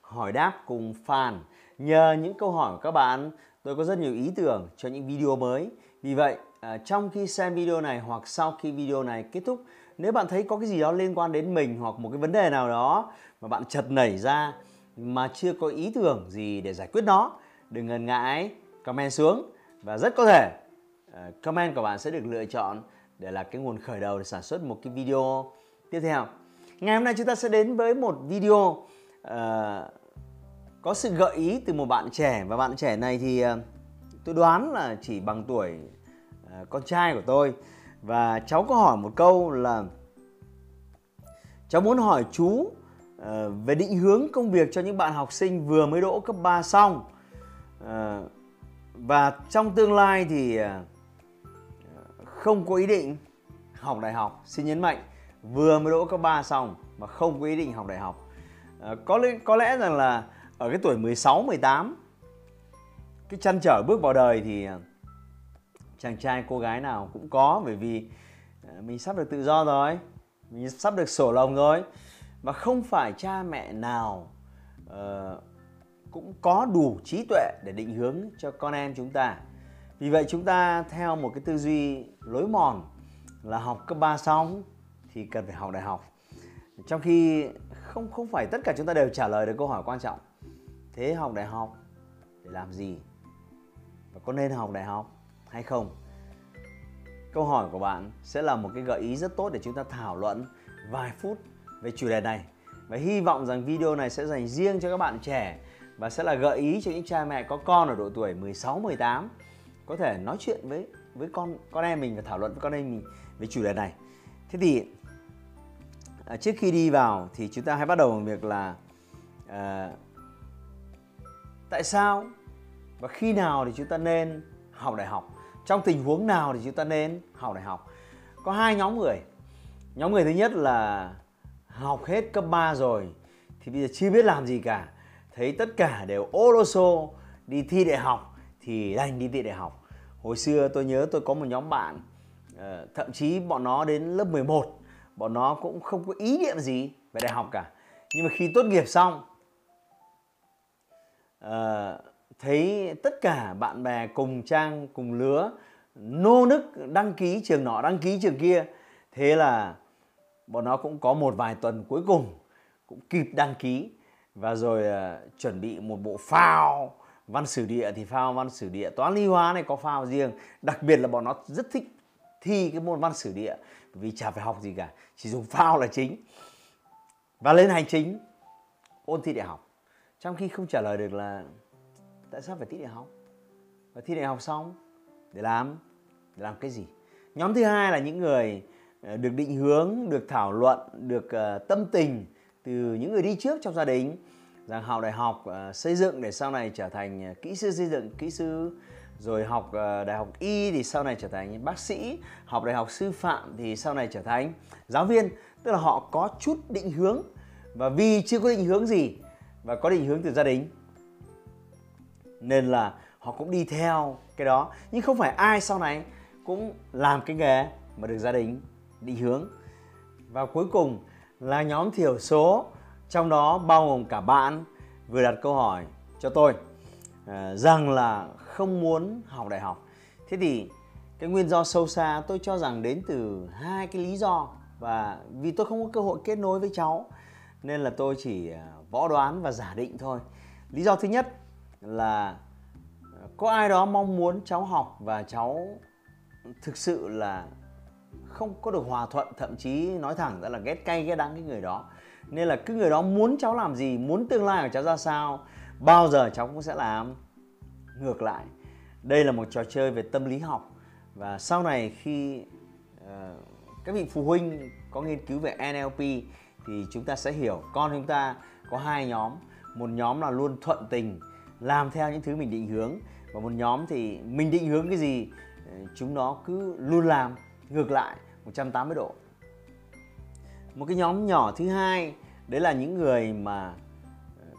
hỏi đáp cùng Phàn. Nhờ những câu hỏi của các bạn, tôi có rất nhiều ý tưởng cho những video mới. Vì vậy, trong khi xem video này hoặc sau khi video này kết thúc, nếu bạn thấy có cái gì đó liên quan đến mình hoặc một cái vấn đề nào đó mà bạn chợt nảy ra mà chưa có ý tưởng gì để giải quyết nó, đừng ngần ngại comment xuống và rất có thể comment của bạn sẽ được lựa chọn để là cái nguồn khởi đầu để sản xuất một cái video tiếp theo. Ngày hôm nay chúng ta sẽ đến với một video có sự gợi ý từ một bạn trẻ. Và bạn trẻ này thì tôi đoán là chỉ bằng tuổi con trai của tôi. Và cháu có hỏi một câu là cháu muốn hỏi chú về định hướng công việc cho những bạn học sinh vừa mới đỗ cấp 3 xong. Và trong tương lai thì không có ý định học đại học. Xin nhấn mạnh, vừa mới đỗ cấp 3 xong mà không có ý định học đại học. Có lẽ rằng là ở cái tuổi 16-18, cái trăn trở bước vào đời thì chàng trai cô gái nào cũng có. Bởi vì mình sắp được tự do rồi, mình sắp được sổ lồng rồi. Và không phải cha mẹ nào cũng có đủ trí tuệ để định hướng cho con em chúng ta. Vì vậy chúng ta theo một cái tư duy lối mòn là học cấp 3 xong thì cần phải học đại học, trong khi không phải tất cả chúng ta đều trả lời được câu hỏi quan trọng: thế học đại học để làm gì và có nên học đại học hay không? Câu hỏi của bạn sẽ là một cái gợi ý rất tốt để chúng ta thảo luận vài phút về chủ đề này. Và hy vọng rằng video này sẽ dành riêng cho các bạn trẻ và sẽ là gợi ý cho những cha mẹ có con ở độ tuổi 16-18, có thể nói chuyện với con em mình và thảo luận với con em mình về chủ đề này. Thế thì trước khi đi vào thì chúng ta hãy bắt đầu bằng việc là tại sao và khi nào thì chúng ta nên học đại học, trong tình huống nào thì chúng ta nên học đại học. Có hai nhóm người. Nhóm người thứ nhất là học hết cấp 3 rồi thì bây giờ chưa biết làm gì cả, thấy tất cả đều ô lô xô đi thi đại học thì đành đi thi đại học. Hồi xưa tôi nhớ tôi có một nhóm bạn, thậm chí bọn nó đến lớp 11, bọn nó cũng không có ý niệm gì về đại học cả. Nhưng mà khi tốt nghiệp xong, thấy tất cả bạn bè cùng trang, cùng lứa nô nức đăng ký trường nọ, đăng ký trường kia. Thế là bọn nó cũng có một vài tuần cuối cùng cũng kịp đăng ký. Và rồi chuẩn bị một bộ phao văn sử địa thì phao văn sử địa, toán lý hóa này có phao riêng. Đặc biệt là bọn nó rất thích thi cái môn văn sử địa vì chả phải học gì cả, chỉ dùng phao là chính. Và lên hành chính ôn thi đại học, trong khi không trả lời được là tại sao phải thi đại học và thi đại học xong để làm cái gì. Nhóm thứ hai là những người được định hướng, được thảo luận, được tâm tình từ những người đi trước trong gia đình rằng học đại học xây dựng để sau này trở thành kỹ sư xây dựng, kỹ sư. Rồi học đại học y thì sau này trở thành bác sĩ, học đại học sư phạm thì sau này trở thành giáo viên. Tức là họ có chút định hướng, và vì chưa có định hướng gì và có định hướng từ gia đình nên là họ cũng đi theo cái đó. Nhưng không phải ai sau này cũng làm cái nghề mà được gia đình định hướng. Và cuối cùng là nhóm thiểu số, trong đó bao gồm cả bạn vừa đặt câu hỏi cho tôi rằng là không muốn học đại học. Thế thì cái nguyên do sâu xa tôi cho rằng đến từ hai cái lý do. Và vì tôi không có cơ hội kết nối với cháu nên là tôi chỉ võ đoán và giả định thôi. Lý do thứ nhất là có ai đó mong muốn cháu học và cháu thực sự là không có được hòa thuận, thậm chí nói thẳng ra là ghét cay ghét đắng cái người đó. Nên là cứ người đó muốn cháu làm gì, muốn tương lai của cháu ra sao, bao giờ cháu cũng sẽ làm ngược lại. Đây là một trò chơi về tâm lý học. Và sau này khi các vị phụ huynh có nghiên cứu về NLP thì chúng ta sẽ hiểu con chúng ta có hai nhóm. một nhóm là luôn thuận tình làm theo những thứ mình định hướng, và một nhóm thì mình định hướng cái gì chúng nó cứ luôn làm ngược lại 180 độ. Một cái nhóm nhỏ thứ hai đấy là những người mà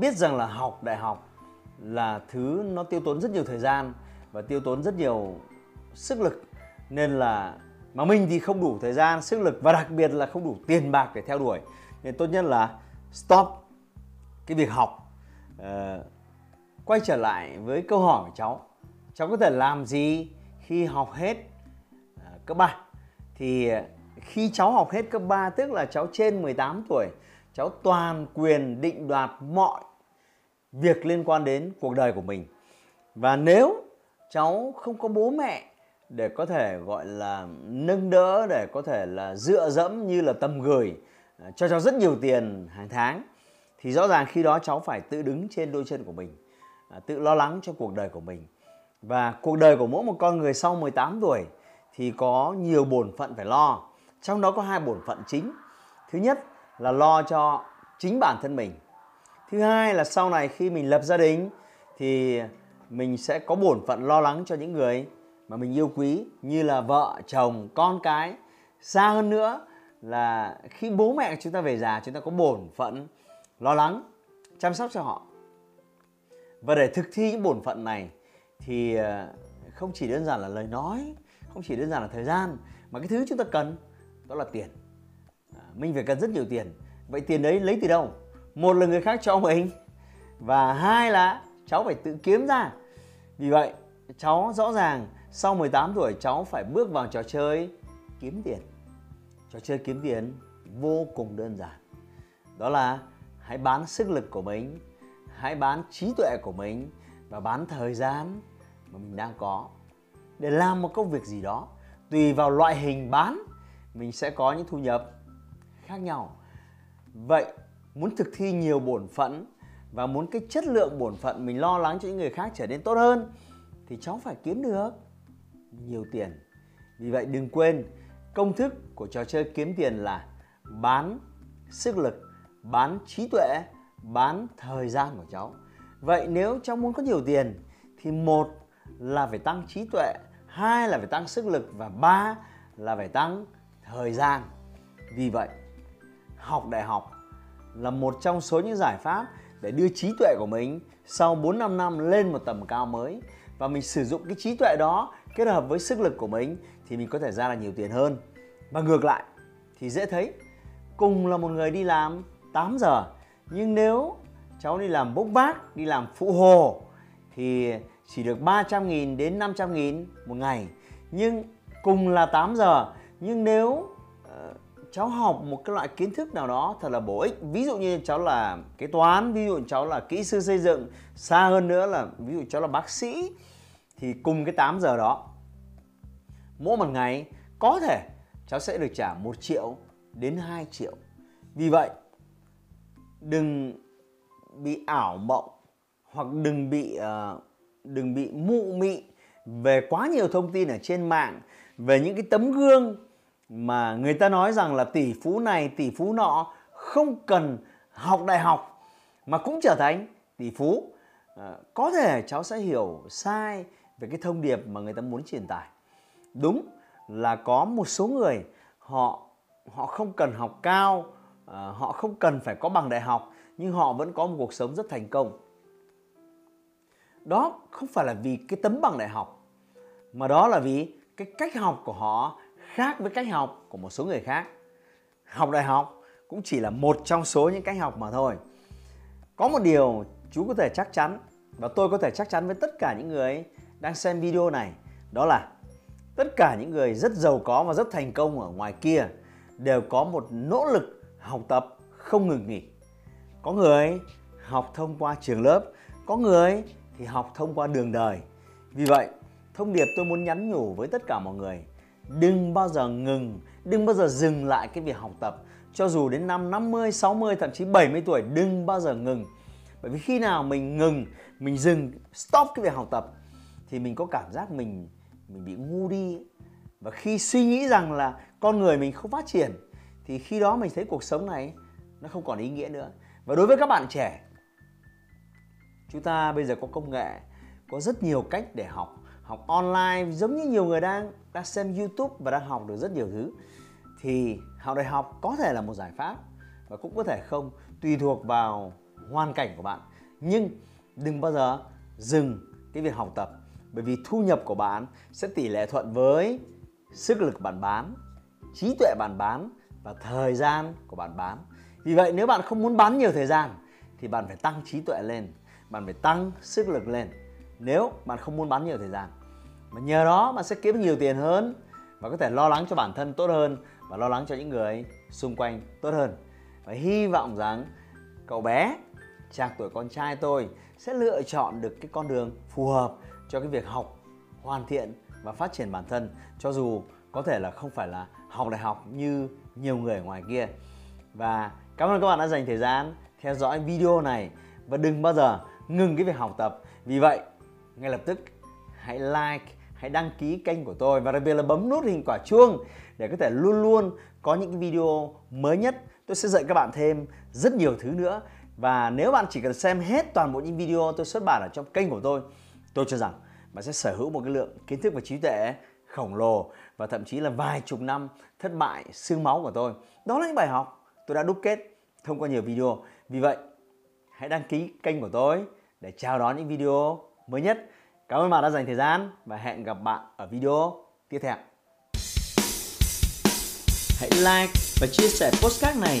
biết rằng là học đại học là thứ nó tiêu tốn rất nhiều thời gian và tiêu tốn rất nhiều sức lực, nên là mà mình thì không đủ thời gian, sức lực và đặc biệt là không đủ tiền bạc để theo đuổi, nên tốt nhất là stop cái việc học. Quay trở lại với câu hỏi của cháu có thể làm gì khi học hết cấp 3? Thì khi cháu học hết cấp 3, tức là cháu trên 18 tuổi, cháu toàn quyền định đoạt mọi việc liên quan đến cuộc đời của mình. Và nếu cháu không có bố mẹ để có thể gọi là nâng đỡ, để có thể là dựa dẫm như là tầm gửi cho cháu rất nhiều tiền hàng tháng, thì rõ ràng khi đó cháu phải tự đứng trên đôi chân của mình, tự lo lắng cho cuộc đời của mình. Và cuộc đời của mỗi một con người sau 18 tuổi thì có nhiều bổn phận phải lo, trong đó có hai bổn phận chính. Thứ nhất là lo cho chính bản thân mình. Thứ hai là sau này khi mình lập gia đình thì mình sẽ có bổn phận lo lắng cho những người mà mình yêu quý, như là vợ, chồng, con cái. Xa hơn nữa là khi bố mẹ chúng ta về già, chúng ta có bổn phận lo lắng, chăm sóc cho họ. Và để thực thi những bổn phận này thì không chỉ đơn giản là lời nói, không chỉ đơn giản là thời gian, mà cái thứ chúng ta cần đó là tiền. Mình phải cần rất nhiều tiền. Vậy tiền đấy lấy từ đâu? Một là người khác cho mình, và hai là cháu phải tự kiếm ra. Vì vậy cháu rõ ràng sau 18 tuổi cháu phải bước vào trò chơi kiếm tiền. Trò chơi kiếm tiền vô cùng đơn giản. Đó là hãy bán sức lực của mình, hãy bán trí tuệ của mình và bán thời gian mà mình đang có để làm một công việc gì đó. Tùy vào loại hình bán, mình sẽ có những thu nhập khác nhau. Vậy muốn thực thi nhiều bổn phận và muốn cái chất lượng bổn phận mình lo lắng cho những người khác trở nên tốt hơn thì cháu phải kiếm được nhiều tiền. Vì vậy đừng quên công thức của trò chơi kiếm tiền là bán sức lực, bán trí tuệ, bán thời gian của cháu. Vậy nếu cháu muốn có nhiều tiền thì một là phải tăng trí tuệ, hai là phải tăng sức lực và ba là phải tăng thời gian. Vì vậy học đại học là một trong số những giải pháp để đưa trí tuệ của mình sau 4-5 năm lên một tầm cao mới. Và mình sử dụng cái trí tuệ đó kết hợp với sức lực của mình thì mình có thể ra là nhiều tiền hơn. Và ngược lại thì dễ thấy, cùng là một người đi làm 8 giờ, nhưng nếu cháu đi làm bốc vác, đi làm phụ hồ thì chỉ được 300.000 đến 500.000 một ngày. Nhưng cùng là 8 giờ, nhưng nếu cháu học một cái loại kiến thức nào đó thật là bổ ích, ví dụ như cháu là kế toán, ví dụ cháu là kỹ sư xây dựng, xa hơn nữa là ví dụ cháu là bác sĩ, thì cùng cái 8 giờ đó mỗi một ngày có thể cháu sẽ được trả 1 triệu đến 2 triệu. Vì vậy đừng bị ảo mộng hoặc đừng bị mụ mị về quá nhiều thông tin ở trên mạng, về những cái tấm gương mà người ta nói rằng là tỷ phú này, tỷ phú nọ không cần học đại học mà cũng trở thành tỷ phú. Có thể cháu sẽ hiểu sai về cái thông điệp mà người ta muốn truyền tải. Đúng là có một số người họ không cần học cao, họ không cần phải có bằng đại học, nhưng họ vẫn có một cuộc sống rất thành công. Đó không phải là vì cái tấm bằng đại học, mà đó là vì cái cách học của họ khác với cách học của một số người khác. Học đại học cũng chỉ là một trong số những cách học mà thôi. Có một điều chú có thể chắc chắn, và tôi có thể chắc chắn với tất cả những người đang xem video này, đó là tất cả những người rất giàu có và rất thành công ở ngoài kia đều có một nỗ lực học tập không ngừng nghỉ. Có người học thông qua trường lớp, có người thì học thông qua đường đời. Vì vậy, thông điệp tôi muốn nhắn nhủ với tất cả mọi người, đừng bao giờ ngừng, đừng bao giờ dừng lại cái việc học tập. Cho dù đến năm 50, 60, thậm chí 70 tuổi, đừng bao giờ ngừng. Bởi vì khi nào mình ngừng, mình dừng, stop cái việc học tập thì mình có cảm giác mình bị ngu đi. Và khi suy nghĩ rằng là con người mình không phát triển thì khi đó mình thấy cuộc sống này nó không còn ý nghĩa nữa. Và đối với các bạn trẻ, Chúng ta bây giờ có công nghệ, có rất nhiều cách để học. Học online giống như nhiều người đang xem YouTube và đang học được rất nhiều thứ. Thì học đại học có thể là một giải pháp và cũng có thể không, tùy thuộc vào hoàn cảnh của bạn. Nhưng đừng bao giờ dừng cái việc học tập, bởi vì thu nhập của bạn sẽ tỷ lệ thuận với sức lực bạn bán, trí tuệ bạn bán và thời gian của bạn bán. Vì vậy nếu bạn không muốn bán nhiều thời gian thì bạn phải tăng trí tuệ lên, bạn phải tăng sức lực lên. Nếu bạn không muốn bán nhiều thời gian, mà nhờ đó bạn sẽ kiếm nhiều tiền hơn và có thể lo lắng cho bản thân tốt hơn và lo lắng cho những người xung quanh tốt hơn. Và hy vọng rằng cậu bé trạc tuổi con trai tôi sẽ lựa chọn được cái con đường phù hợp cho cái việc học, hoàn thiện và phát triển bản thân, cho dù có thể là không phải là học đại học như nhiều người ngoài kia. Và cảm ơn các bạn đã dành thời gian theo dõi video này và đừng bao giờ ngừng cái việc học tập. Vì vậy, ngay lập tức hãy like, hãy đăng ký kênh của tôi và đặc biệt là bấm nút hình quả chuông để có thể luôn luôn có những video mới nhất. Tôi sẽ dạy các bạn thêm rất nhiều thứ nữa. Và nếu bạn chỉ cần xem hết toàn bộ những video tôi xuất bản ở trong kênh của tôi cho rằng bạn sẽ sở hữu một cái lượng kiến thức và trí tuệ khổng lồ và thậm chí là vài chục năm thất bại xương máu của tôi. Đó là những bài học tôi đã đúc kết thông qua nhiều video. Vì vậy, hãy đăng ký kênh của tôi để chào đón những video mới nhất. Cảm ơn bạn đã dành thời gian và hẹn gặp bạn ở video tiếp theo. Hãy like và chia sẻ postcard này